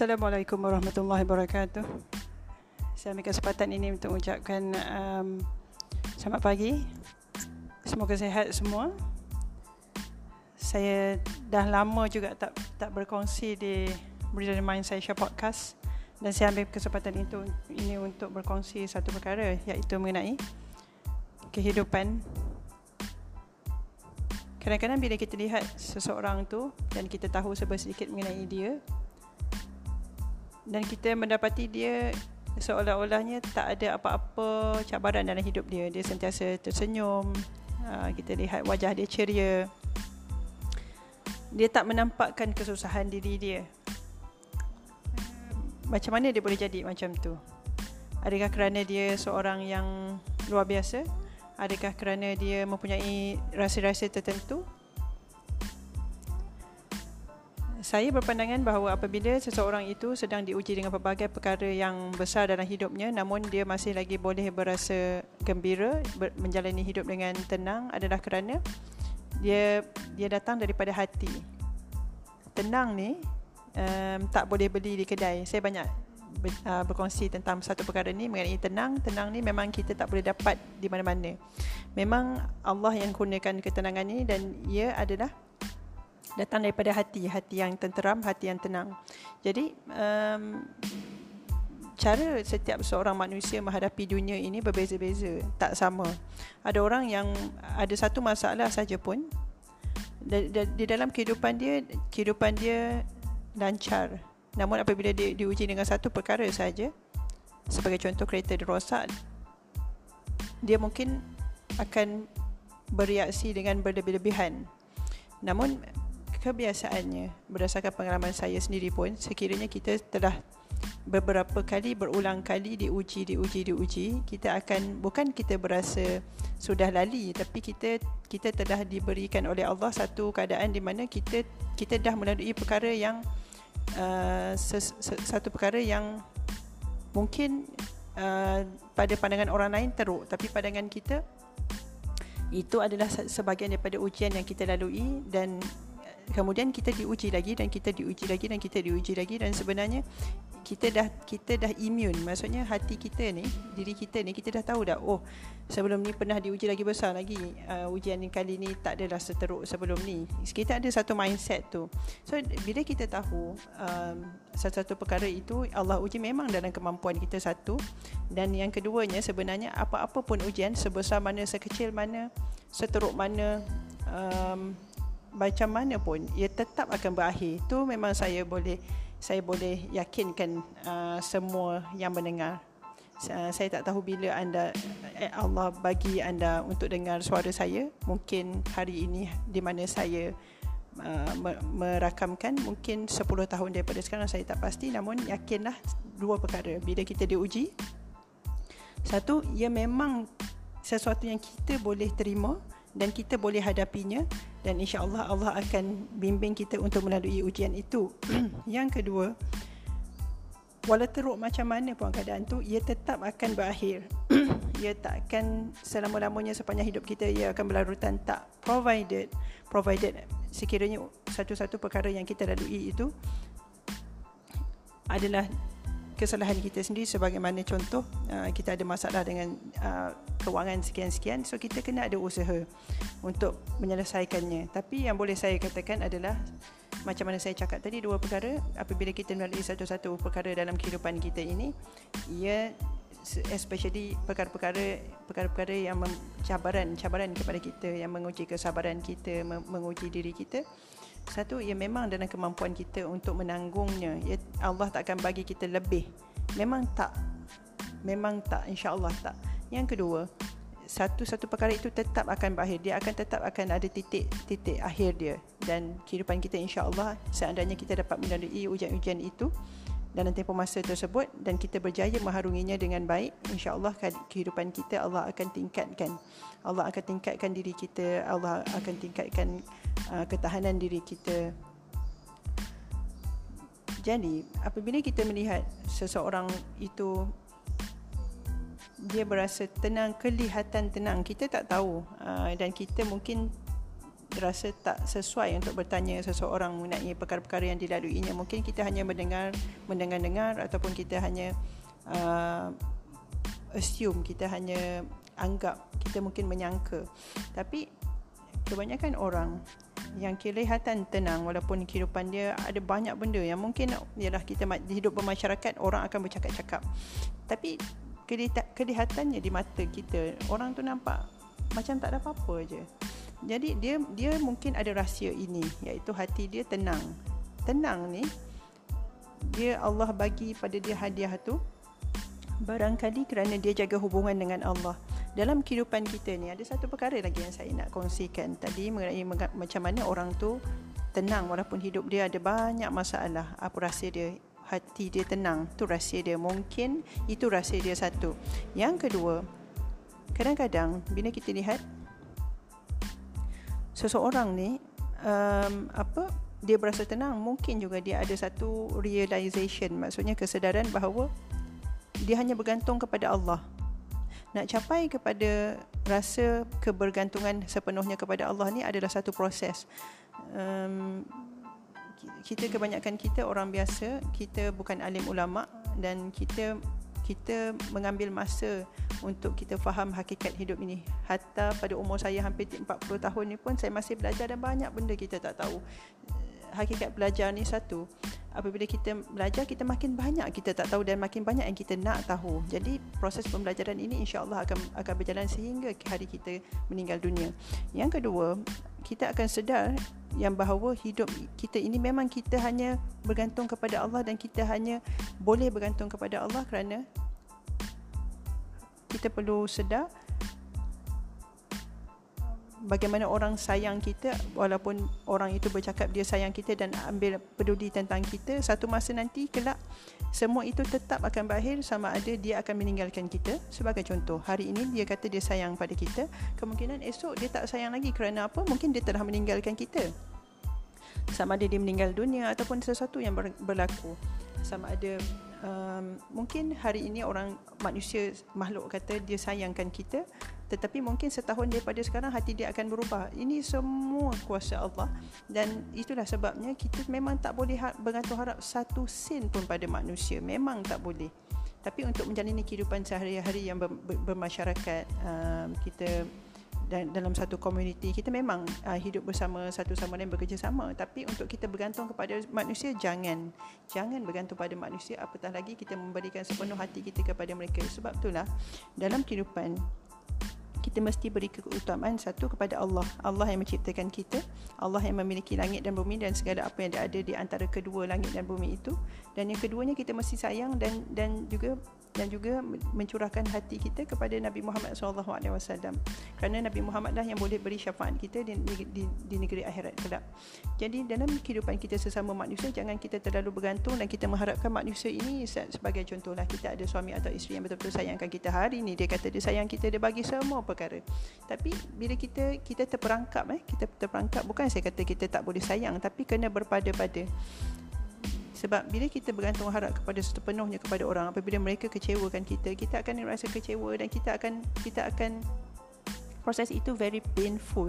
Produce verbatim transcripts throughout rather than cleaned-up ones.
Assalamualaikum warahmatullahi wabarakatuh. Saya ambil kesempatan ini untuk ucapkan um, selamat pagi. Semoga sihat semua. Saya dah lama juga tak tak berkongsi di Breathe in the Mind Saisha Podcast, dan saya ambil kesempatan itu ini untuk berkongsi satu perkara, iaitu mengenai kehidupan. Kadang-kadang bila kita lihat seseorang tu dan kita tahu serba sedikit mengenai dia, dan kita mendapati dia seolah-olahnya tak ada apa-apa cabaran dalam hidup dia. Dia sentiasa tersenyum, kita lihat wajah dia ceria, dia tak menampakkan kesusahan diri dia. Macam mana dia boleh jadi macam tu? Adakah kerana dia seorang yang luar biasa? Adakah kerana dia mempunyai rahsia-rahsia tertentu? Saya berpandangan bahawa apabila seseorang itu sedang diuji dengan pelbagai perkara yang besar dalam hidupnya, namun dia masih lagi boleh berasa gembira, ber- menjalani hidup dengan tenang, adalah kerana dia dia datang daripada hati. Tenang ni um, tak boleh beli di kedai. Saya banyak berkongsi tentang satu perkara ni mengenai tenang. Tenang ni memang kita tak boleh dapat di mana-mana. Memang Allah yang kurniakan ketenangan ni, dan ia adalah datang daripada hati, hati yang tenteram, hati yang tenang. Jadi um, cara setiap seorang manusia menghadapi dunia ini berbeza-beza, tak sama. Ada orang yang ada satu masalah saja pun, di dalam kehidupan dia, kehidupan dia lancar. Namun apabila dia diuji dengan satu perkara saja, sebagai contoh kereta dirosak, dia mungkin akan bereaksi dengan berlebih-lebihan. Namun kebiasaannya, berdasarkan pengalaman saya sendiri pun, sekiranya kita telah beberapa kali, berulang kali diuji, diuji, diuji, kita akan, bukan kita berasa sudah lali, tapi kita kita telah diberikan oleh Allah satu keadaan di mana kita kita dah melalui perkara yang Uh, ses, ses, satu perkara yang mungkin uh, pada pandangan orang lain teruk, tapi pandangan kita itu adalah sebahagian daripada ujian yang kita lalui, dan kemudian kita diuji lagi dan kita diuji lagi dan kita diuji lagi, dan sebenarnya kita dah kita dah imun. Maksudnya hati kita ni, diri kita ni, kita dah tahu dah, oh sebelum ni pernah diuji lagi besar lagi, uh, ujian yang kali ni tak adalah seteruk sebelum ni. Kita ada satu mindset tu. So bila kita tahu um, satu-satu perkara itu Allah uji memang dalam kemampuan kita, satu, dan yang keduanya sebenarnya apa-apa pun ujian, sebesar mana, sekecil mana, seteruk mana, um, macam mana pun, ia tetap akan berakhir. Itu memang saya boleh saya boleh yakinkan uh, semua yang mendengar. Uh, saya tak tahu bila anda Allah bagi anda untuk dengar suara saya. Mungkin hari ini di mana saya uh, merakamkan, mungkin sepuluh tahun daripada sekarang, saya tak pasti. Namun yakinlah dua perkara. Bila kita diuji, satu, ia memang sesuatu yang kita boleh terima dan kita boleh hadapinya, dan insya-Allah Allah akan bimbing kita untuk melalui ujian itu. Yang kedua, walau teruk macam mana pun keadaan tu, ia tetap akan berakhir. Ia tak akan selama-lamanya sepanjang hidup kita ia akan berlarutan, tak, provided provided sekiranya satu-satu perkara yang kita lalui itu adalah kesalahan kita sendiri. Sebagaimana contoh, kita ada masalah dengan kewangan sekian-sekian, so kita kena ada usaha untuk menyelesaikannya. Tapi yang boleh saya katakan adalah, macam mana saya cakap tadi, dua perkara. Apabila kita melalui satu-satu perkara dalam kehidupan kita ini, ia especially perkara-perkara perkara-perkara yang cabaran-cabaran kepada kita, yang menguji kesabaran kita, menguji diri kita, satu, ia memang dalam kemampuan kita untuk menanggungnya. Ia, Allah tak akan bagi kita lebih. Memang tak. Memang tak. InsyaAllah tak. Yang kedua, satu-satu perkara itu tetap akan berakhir. Dia akan tetap akan ada titik-titik akhir dia. Dan kehidupan kita insyaAllah, seandainya kita dapat melalui ujian-ujian itu dalam tempoh masa tersebut, dan kita berjaya mengharunginya dengan baik, insyaAllah kehidupan kita Allah akan tingkatkan. Allah akan tingkatkan diri kita, Allah akan tingkatkan uh, ketahanan diri kita. Jadi apabila kita melihat seseorang itu, dia berasa tenang, kelihatan tenang, kita tak tahu, uh, dan kita mungkin rasa tak sesuai untuk bertanya seseorang mengenai perkara-perkara yang dilaluinya. Mungkin kita hanya mendengar, mendengar-dengar ataupun kita hanya uh, assume, kita hanya anggap, kita mungkin menyangka. Tapi kebanyakan orang yang kelihatan tenang walaupun kehidupan dia ada banyak benda yang mungkin ialah kita hidup bermasyarakat, orang akan bercakap-cakap. Tapi kelihatannya di mata kita, orang tu nampak macam tak ada apa-apa je. Jadi dia dia mungkin ada rahsia ini, iaitu hati dia tenang. Tenang ni dia Allah bagi pada dia hadiah tu barangkali kerana dia jaga hubungan dengan Allah. Dalam kehidupan kita ni ada satu perkara lagi yang saya nak kongsikan tadi mengenai macam mana orang tu tenang walaupun hidup dia ada banyak masalah. Apa rahsia dia? Hati dia tenang. Itu rahsia dia. Mungkin itu rahsia dia satu. Yang kedua, kadang-kadang bila kita lihat seseorang ni um, apa dia berasa tenang, mungkin juga dia ada satu realization, maksudnya kesedaran bahawa dia hanya bergantung kepada Allah. Nak capai kepada rasa kebergantungan sepenuhnya kepada Allah ni adalah satu proses. Um, kita kebanyakan kita orang biasa, kita bukan alim ulama dan kita kita mengambil masa untuk kita faham hakikat hidup ini. Hatta pada umur saya hampir empat puluh tahun ni pun saya masih belajar dan banyak benda kita tak tahu. Hakikat belajar ni satu, apabila kita belajar kita makin banyak kita tak tahu dan makin banyak yang kita nak tahu. Jadi proses pembelajaran ini insya-Allah akan akan berjalan sehingga hari kita meninggal dunia. Yang kedua, kita akan sedar yang bahawa hidup kita ini memang kita hanya bergantung kepada Allah dan kita hanya boleh bergantung kepada Allah kerana kita perlu sedar bagaimana orang sayang kita walaupun orang itu bercakap dia sayang kita dan ambil peduli tentang kita. Satu masa nanti kelak semua itu tetap akan berakhir, sama ada dia akan meninggalkan kita. Sebagai contoh, hari ini dia kata dia sayang pada kita, kemungkinan esok dia tak sayang lagi. Kerana apa? Mungkin dia telah meninggalkan kita. Sama ada dia meninggal dunia ataupun sesuatu yang berlaku. Sama ada um, mungkin hari ini orang manusia, makhluk kata dia sayangkan kita, tetapi mungkin setahun daripada sekarang hati dia akan berubah. Ini semua kuasa Allah dan itulah sebabnya kita memang tak boleh bergantung harap satu sen pun pada manusia. Memang tak boleh. Tapi untuk menjalani kehidupan sehari-hari yang bermasyarakat, kita dalam satu komuniti, kita memang hidup bersama satu sama lain, bekerjasama. Tapi untuk kita bergantung kepada manusia, jangan. Jangan bergantung pada manusia, apatah lagi kita memberikan sepenuh hati kita kepada mereka. Sebab itulah dalam kehidupan kita mesti beri keutamaan satu kepada Allah. Allah yang menciptakan kita, Allah yang memiliki langit dan bumi dan segala apa yang ada di antara kedua langit dan bumi itu. Dan yang keduanya, kita mesti sayang dan dan juga dan juga mencurahkan hati kita kepada Nabi Muhammad sallallahu alaihi wasallam, kerana Nabi Muhammad lah yang boleh beri syafaat kita di, di, di negeri akhirat kelak. Jadi dalam kehidupan kita sesama manusia, jangan kita terlalu bergantung dan kita mengharapkan manusia ini. Sebagai contohlah, kita ada suami atau isteri yang betul-betul sayangkan kita. Hari ni dia kata dia sayang kita, dia bagi semua perkara. Tapi bila kita kita terperangkap, eh, kita terperangkap, bukan saya kata kita tak boleh sayang, tapi kena berpada-pada. Sebab bila kita bergantung harap kepada sepenuhnya kepada orang, apabila mereka kecewakan kita, kita akan rasa kecewa dan kita akan kita akan proses itu very painful.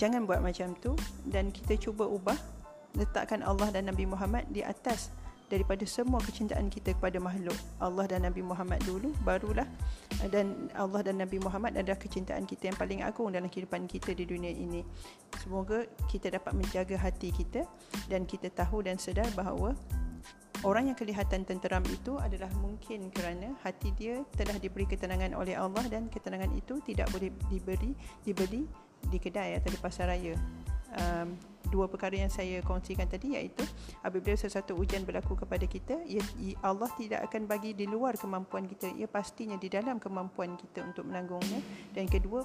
Jangan buat macam tu dan kita cuba ubah, letakkan Allah dan Nabi Muhammad di atas daripada semua kecintaan kita kepada makhluk. Allah dan Nabi Muhammad dulu, barulah, dan Allah dan Nabi Muhammad adalah kecintaan kita yang paling agung dalam kehidupan kita di dunia ini. Semoga kita dapat menjaga hati kita dan kita tahu dan sedar bahawa orang yang kelihatan tenteram itu adalah mungkin kerana hati dia telah diberi ketenangan oleh Allah dan ketenangan itu tidak boleh diberi dibeli di kedai atau di pasaraya. Um, dua perkara yang saya kongsikan tadi, iaitu apabila sesuatu ujian berlaku kepada kita, ia, Allah tidak akan bagi di luar kemampuan kita, ia pastinya di dalam kemampuan kita untuk menanggungnya. Dan kedua,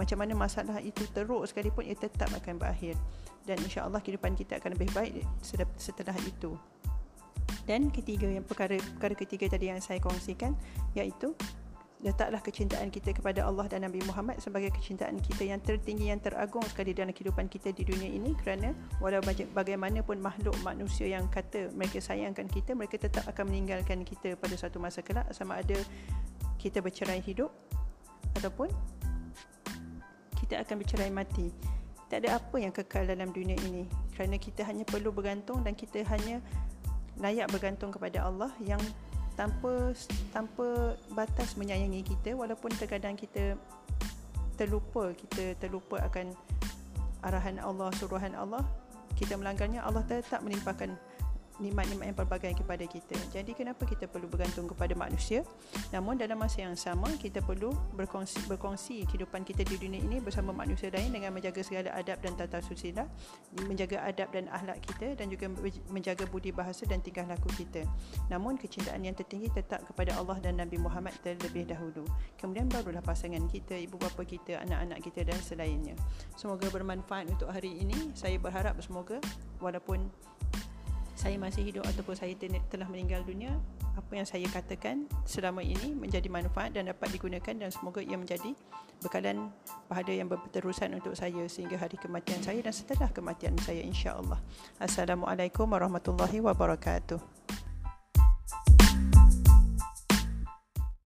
macam mana masalah itu teruk sekalipun, ia tetap akan berakhir dan insya-Allah kehidupan kita akan lebih baik setelah itu. Dan ketiga, yang perkara perkara ketiga tadi yang saya kongsikan, iaitu letaklah kecintaan kita kepada Allah dan Nabi Muhammad sebagai kecintaan kita yang tertinggi, yang teragung sekali dalam kehidupan kita di dunia ini. Kerana walau bagaimanapun makhluk manusia yang kata mereka sayangkan kita, mereka tetap akan meninggalkan kita pada suatu masa kelak. Sama ada kita bercerai hidup ataupun kita akan bercerai mati. Tak ada apa yang kekal dalam dunia ini, kerana kita hanya perlu bergantung dan kita hanya layak bergantung kepada Allah yang tanpa tanpa batas menyayangi kita, walaupun terkadang kita terlupa, kita terlupa akan arahan Allah, suruhan Allah, kita melanggarnya, Allah tetap melimpahkan nikmat-nikmat yang pelbagai kepada kita. Jadi kenapa kita perlu bergantung kepada manusia? Namun dalam masa yang sama, kita perlu berkongsi, berkongsi kehidupan kita di dunia ini bersama manusia lain dengan menjaga segala adab dan tata susila, menjaga adab dan akhlak kita, dan juga menjaga budi bahasa dan tingkah laku kita. Namun kecintaan yang tertinggi tetap kepada Allah dan Nabi Muhammad terlebih dahulu. Kemudian barulah pasangan kita, ibu bapa kita, anak-anak kita dan selainnya. Semoga bermanfaat untuk hari ini. Saya berharap semoga walaupun saya masih hidup ataupun saya telah meninggal dunia, apa yang saya katakan selama ini menjadi manfaat dan dapat digunakan, dan semoga ia menjadi bekalan pahala yang berterusan untuk saya sehingga hari kematian saya dan setelah kematian saya, insya-Allah. Assalamualaikum warahmatullahi wabarakatuh.